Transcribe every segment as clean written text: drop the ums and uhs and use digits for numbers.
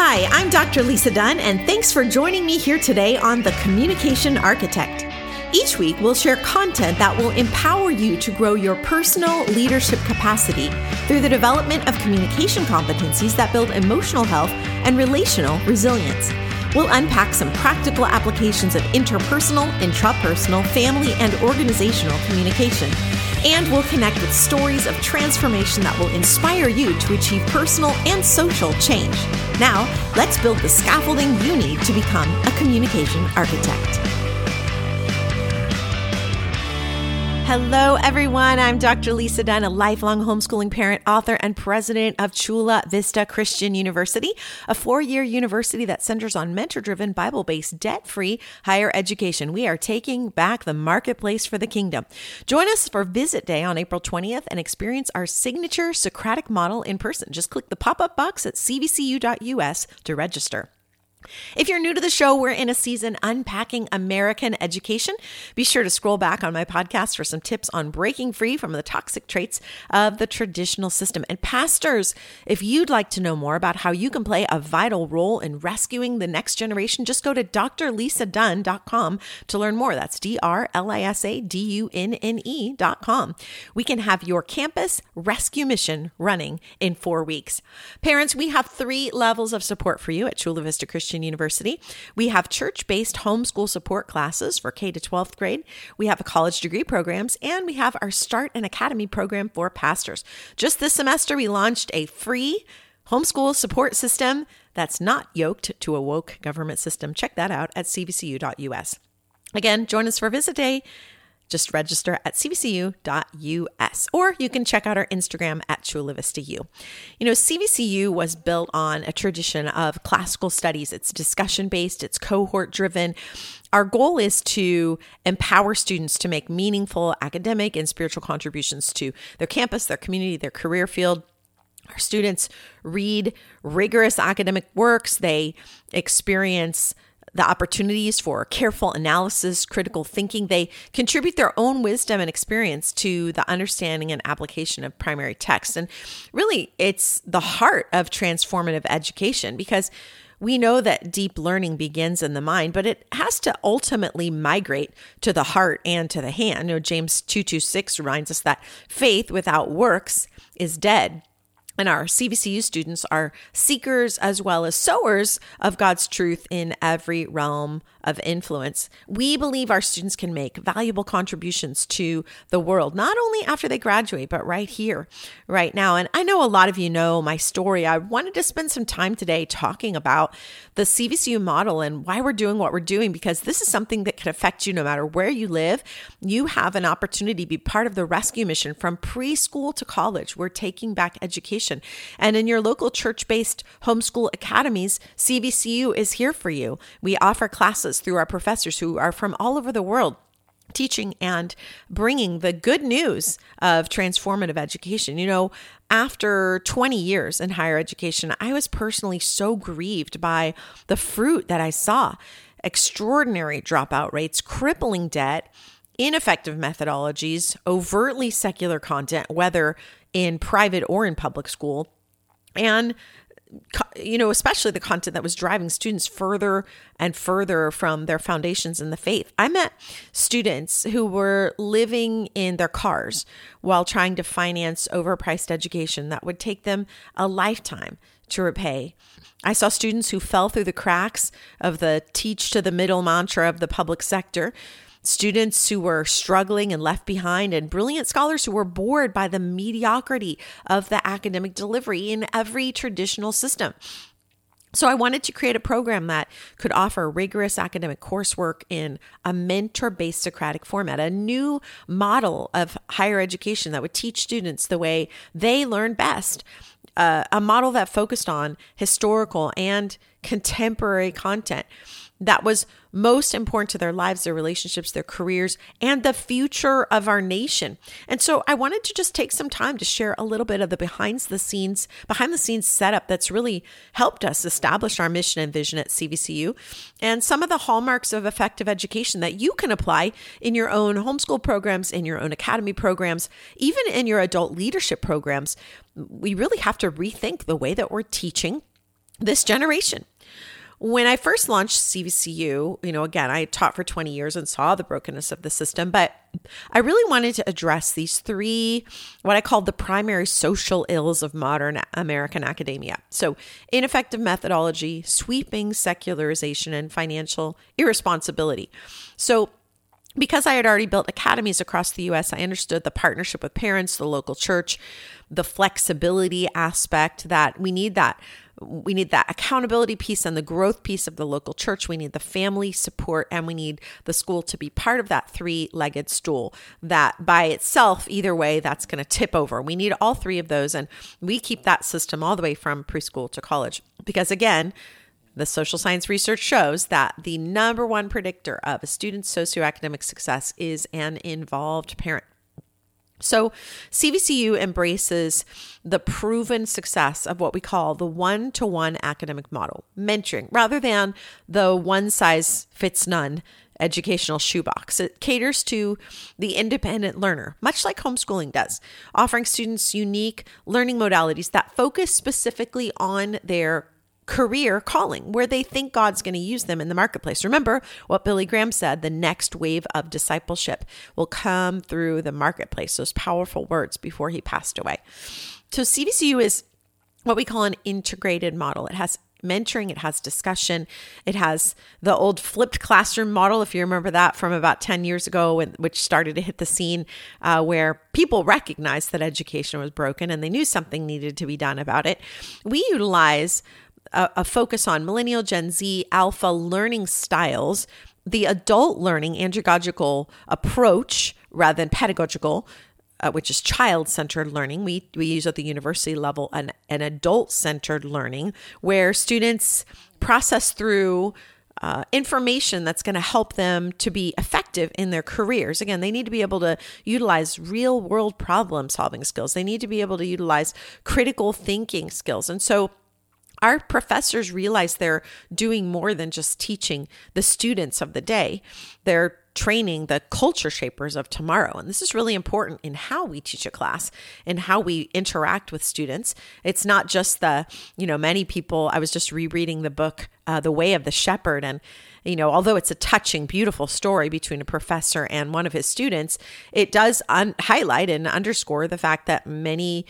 Hi, I'm Dr. Lisa Dunne, and thanks for joining me here today on The Communication Architect. Each week, we'll share content that will empower you to grow your personal leadership capacity through the development of communication competencies that build emotional health and relational resilience. We'll unpack some practical applications of interpersonal, intrapersonal, family, and organizational communication. And we'll connect with stories of transformation that will inspire you to achieve personal and social change. Now, let's build the scaffolding you need to become a communication architect. Hello, everyone. I'm Dr. Lisa Dunne, a lifelong homeschooling parent, author, and president of Chula Vista Christian University, a four-year university that centers on mentor-driven, Bible-based, debt-free higher education. We are taking back the marketplace for the kingdom. Join us for Visit Day on April 20th and experience our signature Socratic model in person. Just click the pop-up box at cvcu.us to register. If you're new to the show, we're in a season unpacking American education. Be sure to scroll back on my podcast for some tips on breaking free from the toxic traits of the traditional system. And pastors, if you'd like to know more about how you can play a vital role in rescuing the next generation, just go to DrLisaDunne.com to learn more. That's DrLisaDunne.com. We can have your campus rescue mission running in 4 weeks. Parents, we have three levels of support for you at Chula Vista Christian University. We have church-based homeschool support classes for K to 12th grade. We have a college degree programs, and we have our Start an Academy program for pastors. Just this semester, we launched a free homeschool support system that's not yoked to a woke government system. Check that out at cvcu.us. Again, join us for Visit Day. Just register at cvcu.us, or you can check out our Instagram at Chula Vista U. You know, CVCU was built on a tradition of classical studies. It's discussion-based, it's cohort-driven. Our goal is to empower students to make meaningful academic and spiritual contributions to their campus, their community, their career field. Our students read rigorous academic works. They experience the opportunities for careful analysis, critical thinking. They contribute their own wisdom and experience to the understanding and application of primary texts. And really, it's the heart of transformative education, because we know that deep learning begins in the mind, but it has to ultimately migrate to the heart and to the hand. You know, James 2:26 reminds us that faith without works is dead. And our CVCU students are seekers as well as sowers of God's truth in every realm of influence. We believe our students can make valuable contributions to the world, not only after they graduate, but right here, right now. And I know a lot of you know my story. I wanted to spend some time today talking about the CVCU model and why we're doing what we're doing, because this is something that can affect you no matter where you live. You have an opportunity to be part of the rescue mission from preschool to college. We're taking back education. And in your local church-based homeschool academies, CVCU is here for you. We offer classes through our professors who are from all over the world, teaching and bringing the good news of transformative education. You know, after 20 years in higher education, I was personally so grieved by the fruit that I saw: extraordinary dropout rates, crippling debt, ineffective methodologies, overtly secular content, whether in private or in public school, and, you know, especially the content that was driving students further and further from their foundations in the faith. I met students who were living in their cars while trying to finance overpriced education that would take them a lifetime to repay. I saw students who fell through the cracks of the teach to the middle mantra of the public sector, students who were struggling and left behind, and brilliant scholars who were bored by the mediocrity of the academic delivery in every traditional system. So I wanted to create a program that could offer rigorous academic coursework in a mentor-based Socratic format, a new model of higher education that would teach students the way they learn best, a model that focused on historical and contemporary content that was most important to their lives, their relationships, their careers, and the future of our nation. And so I wanted to just take some time to share a little bit of the behind the scenes setup that's really helped us establish our mission and vision at CVCU, and some of the hallmarks of effective education that you can apply in your own homeschool programs, in your own academy programs, even in your adult leadership programs. We really have to rethink the way that we're teaching this generation. When I first launched CVCU, again, I taught for 20 years and saw the brokenness of the system, but I really wanted to address these three, what I called the primary social ills of modern American academia. So ineffective methodology, sweeping secularization, and financial irresponsibility. So because I had already built academies across the U.S., I understood the partnership with parents, the local church, the flexibility aspect that we need that. We need that accountability piece and the growth piece of the local church. We need the family support, and we need the school to be part of that three-legged stool that by itself, either way, that's going to tip over. We need all three of those, and we keep that system all the way from preschool to college because, again, the social science research shows that the number one predictor of a student's socioeconomic success is an involved parent. So CVCU embraces the proven success of what we call the one-to-one academic model, mentoring, rather than the one-size-fits-none educational shoebox. It caters to the independent learner, much like homeschooling does, offering students unique learning modalities that focus specifically on their career calling, where they think God's going to use them in the marketplace. Remember what Billy Graham said, the next wave of discipleship will come through the marketplace, those powerful words before he passed away. So CVCU is what we call an integrated model. It has mentoring, it has discussion, it has the old flipped classroom model, if you remember that from about 10 years ago, which started to hit the scene where people recognized that education was broken and they knew something needed to be done about it. We utilize a focus on millennial, Gen Z, alpha learning styles, the adult learning andragogical approach rather than pedagogical, which is child-centered learning. We use at the university level an adult-centered learning where students process through information that's going to help them to be effective in their careers. Again, they need to be able to utilize real-world problem-solving skills. They need to be able to utilize critical thinking skills. And so our professors realize they're doing more than just teaching the students of the day. They're training the culture shapers of tomorrow. And this is really important in how we teach a class and how we interact with students. It's not just the, many people, I was just rereading the book, The Way of the Shepherd. And, although it's a touching, beautiful story between a professor and one of his students, it does highlight and underscore the fact that many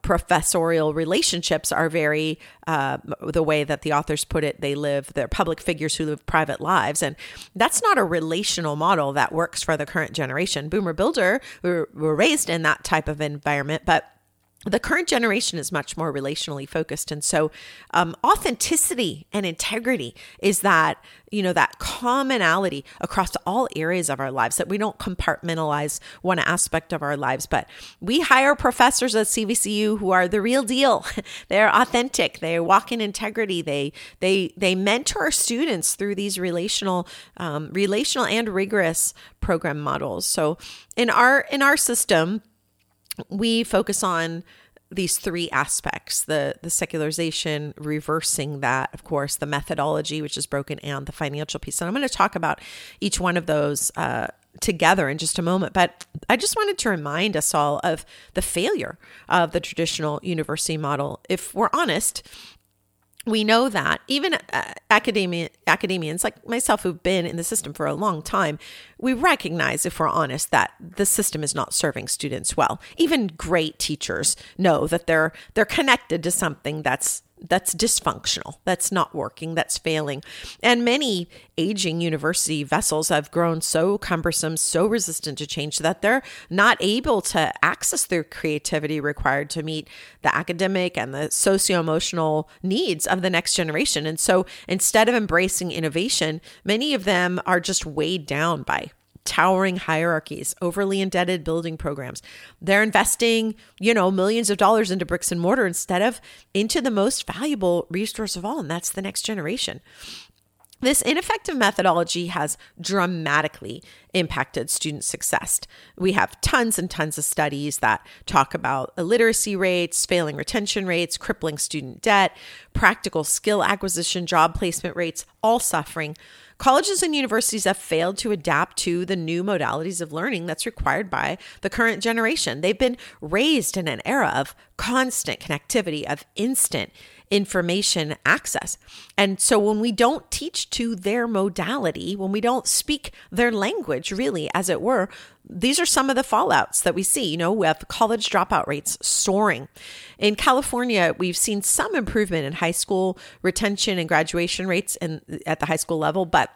professorial relationships are very, the way that the authors put it, they're public figures who live private lives. And that's not a relational model that works for the current generation. Boomer Builder, we were raised in that type of environment, but the current generation is much more relationally focused. And so authenticity and integrity is that, that commonality across all areas of our lives, that we don't compartmentalize one aspect of our lives, but we hire professors at CVCU who are the real deal. They're authentic. They walk in integrity. They mentor students through these relational and rigorous program models. So in our system, we focus on these three aspects, the secularization, reversing that, of course, the methodology, which is broken, and the financial piece. And I'm going to talk about each one of those together in just a moment. But I just wanted to remind us all of the failure of the traditional university model. If we're honest, we know that even academians like myself who've been in the system for a long time, we recognize, if we're honest, that the system is not serving students well. Even great teachers know that they're connected to something that's dysfunctional, that's not working, that's failing. And many aging university vessels have grown so cumbersome, so resistant to change that they're not able to access their creativity required to meet the academic and the socio-emotional needs of the next generation. And so instead of embracing innovation, many of them are just weighed down by towering hierarchies, overly indebted building programs. They're investing, millions of dollars into bricks and mortar instead of into the most valuable resource of all, and that's the next generation. This ineffective methodology has dramatically impacted student success. We have tons and tons of studies that talk about illiteracy rates, failing retention rates, crippling student debt, practical skill acquisition, job placement rates, all suffering. Colleges and universities have failed to adapt to the new modalities of learning that's required by the current generation. They've been raised in an era of constant connectivity, of instant information access. And so when we don't teach to their modality, when we don't speak their language, really, as it were, these are some of the fallouts that we see. You know, we have college dropout rates soaring. In California, we've seen some improvement in high school retention and graduation rates at the high school level, but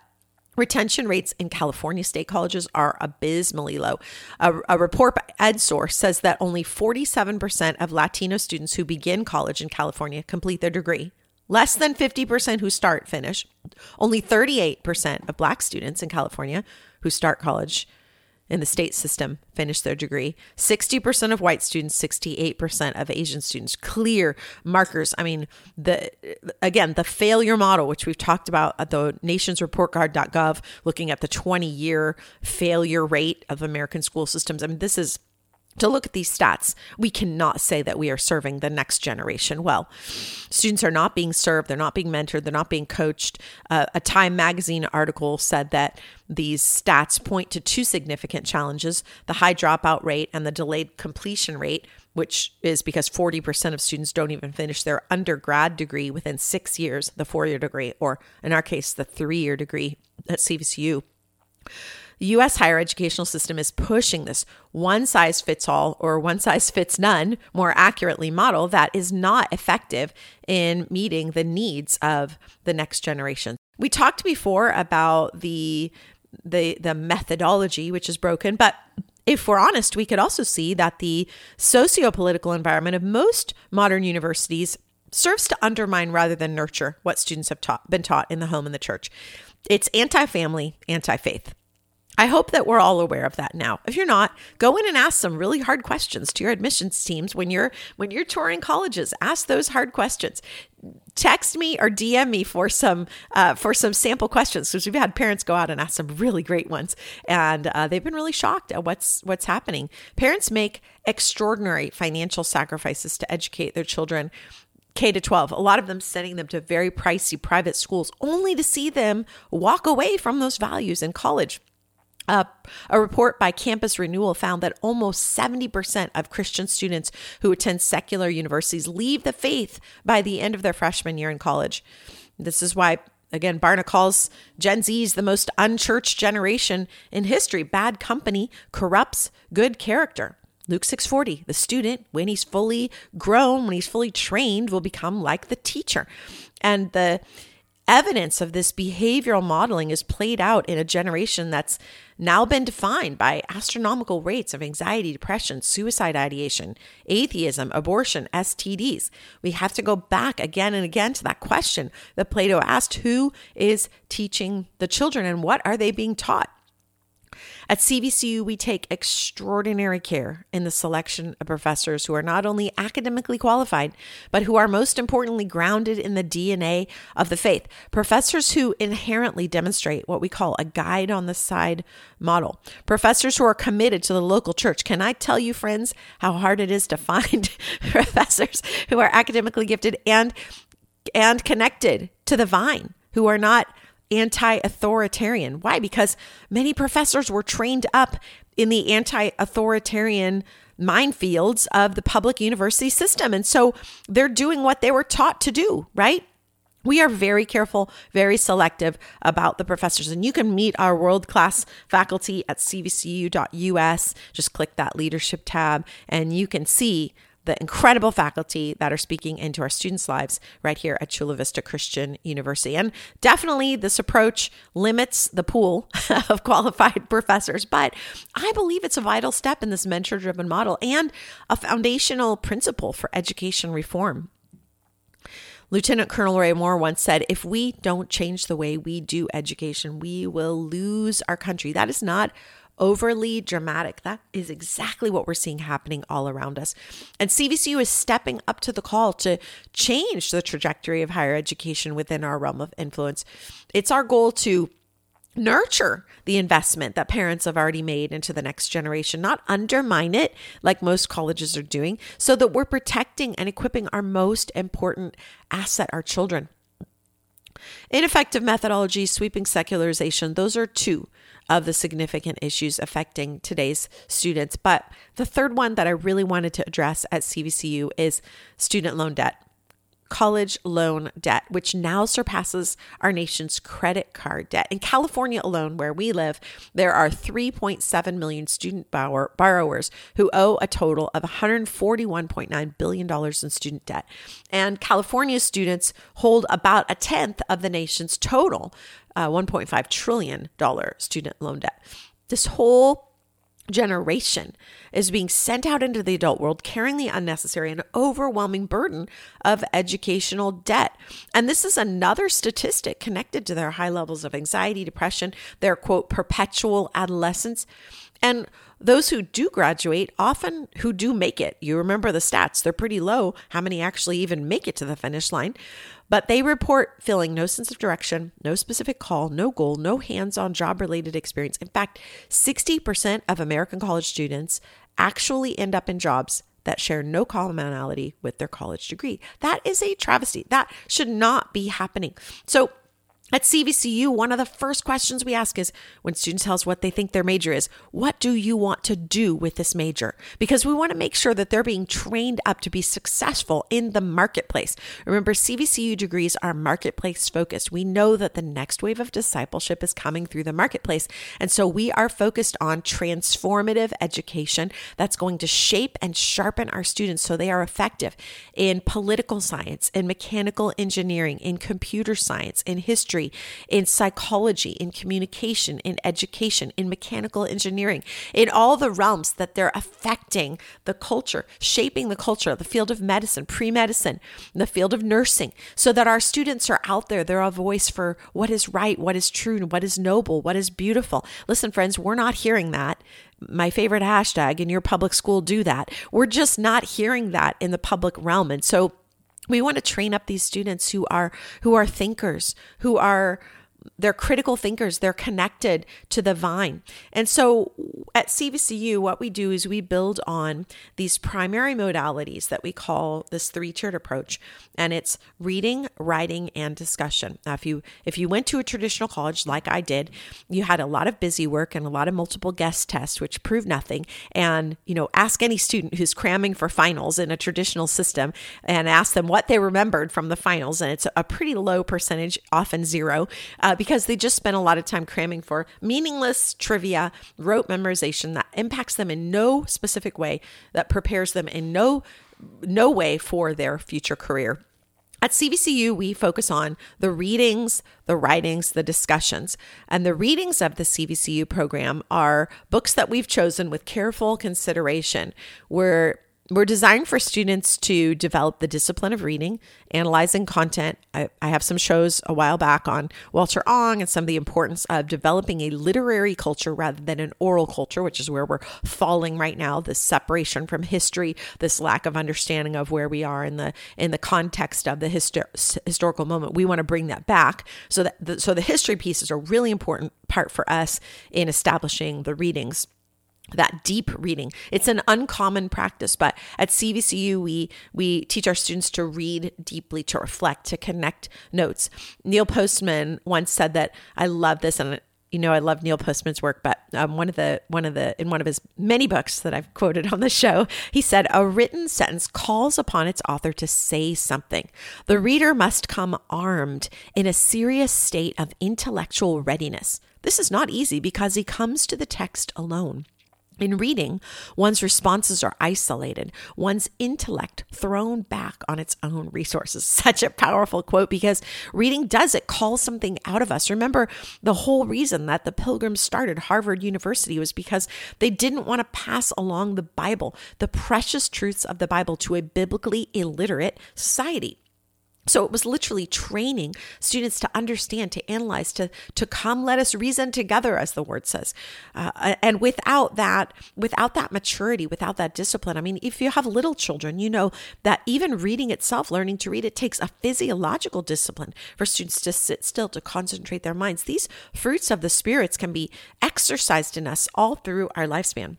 retention rates in California state colleges are abysmally low. A report by EdSource says that only 47% of Latino students who begin college in California complete their degree. Less than 50% who start finish. Only 38% of Black students in California who start college in the state system finish their degree. 60% of white students, 68% of Asian students. Clear markers. I mean, the failure model, which we've talked about at the nationsreportcard.gov, looking at the 20-year failure rate of American school systems. I mean, this is, to look at these stats, we cannot say that we are serving the next generation well. Students are not being served. They're not being mentored. They're not being coached. A Time magazine article said that these stats point to two significant challenges, the high dropout rate and the delayed completion rate, which is because 40% of students don't even finish their undergrad degree within 6 years, the 4-year degree, or in our case, the 3-year degree at CVCU. The U.S. higher educational system is pushing this one-size-fits-all or one-size-fits-none, more accurately, model that is not effective in meeting the needs of the next generation. We talked before about the methodology, which is broken, but if we're honest, we could also see that the socio-political environment of most modern universities serves to undermine rather than nurture what students have been taught in the home and the church. It's anti-family, anti-faith. I hope that we're all aware of that now. If you're not, go in and ask some really hard questions to your admissions teams when you're touring colleges. Ask those hard questions. Text me or DM me for some sample questions, because we've had parents go out and ask some really great ones, and they've been really shocked at what's happening. Parents make extraordinary financial sacrifices to educate their children, K to 12, a lot of them sending them to very pricey private schools, only to see them walk away from those values in college. A report by Campus Renewal found that almost 70% of Christian students who attend secular universities leave the faith by the end of their freshman year in college. This is why, again, Barna calls Gen Z's the most unchurched generation in history. Bad company corrupts good character. Luke 6:40, the student, when he's fully grown, when he's fully trained, will become like the teacher. And the evidence of this behavioral modeling is played out in a generation that's now been defined by astronomical rates of anxiety, depression, suicide ideation, atheism, abortion, STDs. We have to go back again and again to that question that Plato asked: who is teaching the children and what are they being taught? At CVCU, we take extraordinary care in the selection of professors who are not only academically qualified, but who are most importantly grounded in the DNA of the faith. Professors who inherently demonstrate what we call a guide on the side model. Professors who are committed to the local church. Can I tell you, friends, how hard it is to find professors who are academically gifted and connected to the vine, who are not anti-authoritarian. Why? Because many professors were trained up in the anti-authoritarian minefields of the public university system. And so they're doing what they were taught to do, right? We are very careful, very selective about the professors. And you can meet our world-class faculty at cvcu.us. Just click that leadership tab and you can see the incredible faculty that are speaking into our students' lives right here at Chula Vista Christian University. And definitely this approach limits the pool of qualified professors, but I believe it's a vital step in this mentor-driven model and a foundational principle for education reform. Lieutenant Colonel Ray Moore once said, if we don't change the way we do education, we will lose our country. That is not overly dramatic. That is exactly what we're seeing happening all around us. And CVCU is stepping up to the call to change the trajectory of higher education within our realm of influence. It's our goal to nurture the investment that parents have already made into the next generation, not undermine it like most colleges are doing, so that we're protecting and equipping our most important asset, our children. Ineffective methodology, sweeping secularization, those are two of the significant issues affecting today's students. But the third one that I really wanted to address at CVCU is student loan debt, college loan debt, which now surpasses our nation's credit card debt. In California alone, where we live, there are 3.7 million student borrowers who owe a total of $141.9 billion in student debt. And California students hold about a tenth of the nation's total $1.5 trillion student loan debt. This whole generation is being sent out into the adult world carrying the unnecessary and overwhelming burden of educational debt. And this is another statistic connected to their high levels of anxiety, depression, their, quote, perpetual adolescence. And those who do graduate, often who do make it, you remember the stats, they're pretty low, how many actually even make it to the finish line, but they report feeling no sense of direction, no specific call, no goal, no hands-on job-related experience. In fact, 60% of American college students actually end up in jobs that share no commonality with their college degree. That is a travesty. That should not be happening. So at CVCU, one of the first questions we ask is, when students tell us what they think their major is, what do you want to do with this major? Because we want to make sure that they're being trained up to be successful in the marketplace. Remember, CVCU degrees are marketplace focused. We know that the next wave of discipleship is coming through the marketplace. And so we are focused on transformative education that's going to shape and sharpen our students so they are effective in political science, in mechanical engineering, in computer science, in history, in psychology, in communication, in education, in mechanical engineering, in all the realms that they're affecting the culture, shaping the culture, the field of medicine, pre-medicine, the field of nursing, so that our students are out there. They're a voice for what is right, what is true, and what is noble, what is beautiful. Listen, friends, we're not hearing that. My favorite hashtag, in your public school, do that. We're just not hearing that in the public realm. And so we want to train up these students who are thinkers, they're critical thinkers, they're connected to the vine. And so at CVCU, what we do is we build on these primary modalities that we call this three-tiered approach, and it's reading, writing, and discussion. Now, if you went to a traditional college like I did, you had a lot of busy work and a lot of multiple guest tests, which proved nothing. And, you know, ask any student who's cramming for finals in a traditional system and ask them what they remembered from the finals, and it's a pretty low percentage, often zero, because they just spent a lot of time cramming for meaningless trivia, rote memorization that impacts them in no specific way, that prepares them in no way for their future career. At CVCU, we focus on the readings, the writings, the discussions. And the readings of the CVCU program are books that we've chosen with careful consideration. We're designed for students to develop the discipline of reading, analyzing content. I have some shows a while back on Walter Ong and some of the importance of developing a literary culture rather than an oral culture, which is where we're falling right now, this separation from history, this lack of understanding of where we are in the context of the historical moment. We want to bring that back. So the history piece is a really important part for us in establishing the readings. That deep reading. It's an uncommon practice, but at CVCU, we teach our students to read deeply, to reflect, to connect notes. Neil Postman once said that, I love this, and you know I love Neil Postman's work, but in one of his many books that I've quoted on the show, he said, "A written sentence calls upon its author to say something. The reader must come armed in a serious state of intellectual readiness. This is not easy because he comes to the text alone. In reading, one's responses are isolated, one's intellect thrown back on its own resources." Such a powerful quote, because reading calls something out of us. Remember, the whole reason that the Pilgrims started Harvard University was because they didn't want to pass along the Bible, the precious truths of the Bible, to a biblically illiterate society. So it was literally training students to understand, to analyze, to come, let us reason together, as the word says. And without that maturity, without that discipline, I mean, if you have little children, you know that even reading itself, learning to read, it takes a physiological discipline for students to sit still, to concentrate their minds. These fruits of the spirits can be exercised in us all through our lifespan.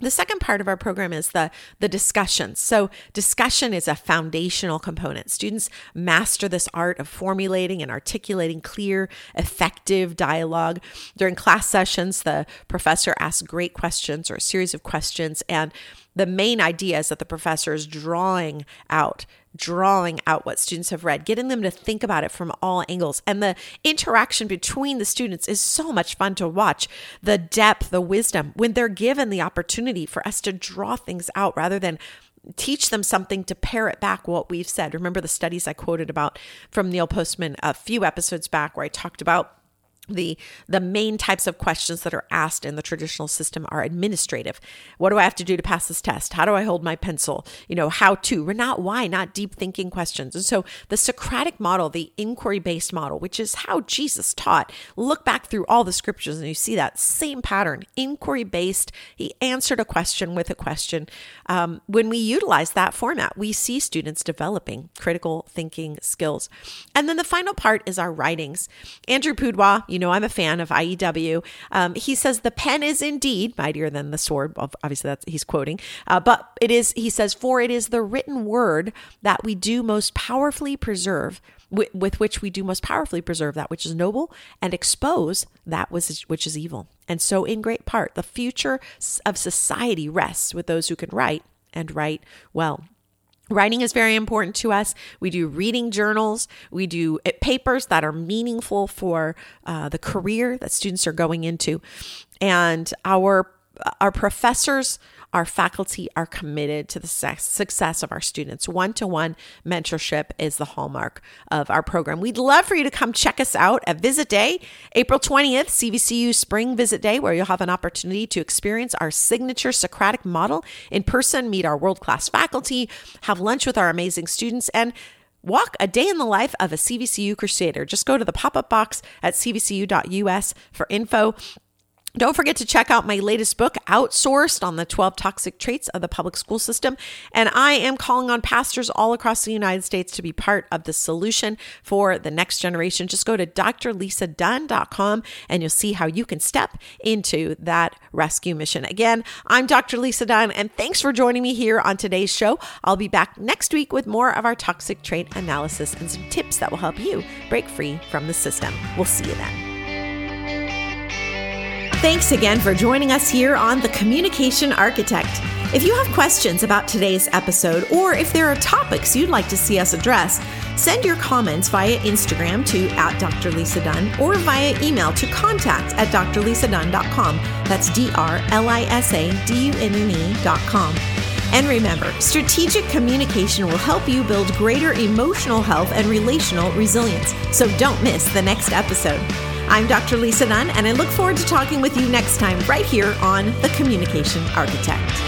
The second part of our program is the discussion. So discussion is a foundational component. Students master this art of formulating and articulating clear, effective dialogue. During class sessions, the professor asks great questions or a series of questions, and the main idea is that the professor is drawing out what students have read, getting them to think about it from all angles. And the interaction between the students is so much fun to watch. The depth, the wisdom, when they're given the opportunity for us to draw things out rather than teach them something to parrot back what we've said. Remember the studies I quoted about from Neil Postman a few episodes back where I talked about the main types of questions that are asked in the traditional system are administrative. What do I have to do to pass this test? How do I hold my pencil? You know, how to, we're not why, not deep thinking questions. And so the Socratic model, the inquiry-based model, which is how Jesus taught, look back through all the scriptures and you see that same pattern, inquiry-based. He answered a question with a question. When we utilize that format, we see students developing critical thinking skills. And then the final part is our writings. Andrew Poudois, you know, I'm a fan of I.E.W. He says, the pen is indeed mightier than the sword. Obviously, that's he's quoting. But it is, he says, for it is the written word that we do most powerfully preserve, with which we do most powerfully preserve that which is noble and expose that which is evil. And so in great part, the future of society rests with those who can write and write well. Writing is very important to us. We do reading journals. We do papers that are meaningful for the career that students are going into. And our professors, our faculty are committed to the success of our students. One-to-one mentorship is the hallmark of our program. We'd love for you to come check us out at Visit Day, April 20th, CVCU Spring Visit Day, where you'll have an opportunity to experience our signature Socratic model in person, meet our world-class faculty, have lunch with our amazing students, and walk a day in the life of a CVCU Crusader. Just go to the pop-up box at cvcu.us for info. Don't forget to check out my latest book, Outsourced, on the 12 Toxic Traits of the Public School System. And I am calling on pastors all across the United States to be part of the solution for the next generation. Just go to DrLisaDunne.com and you'll see how you can step into that rescue mission. Again, I'm Dr. Lisa Dunne, and thanks for joining me here on today's show. I'll be back next week with more of our toxic trait analysis and some tips that will help you break free from the system. We'll see you then. Thanks again for joining us here on The Communication Architect. If you have questions about today's episode, or if there are topics you'd like to see us address, send your comments via Instagram to @DrLisaDunne or via email to contact@DrLisaDunne.com. That's DrLisaDunne.com. And remember, strategic communication will help you build greater emotional health and relational resilience. So don't miss the next episode. I'm Dr. Lisa Dunne, and I look forward to talking with you next time right here on The Communication Architect.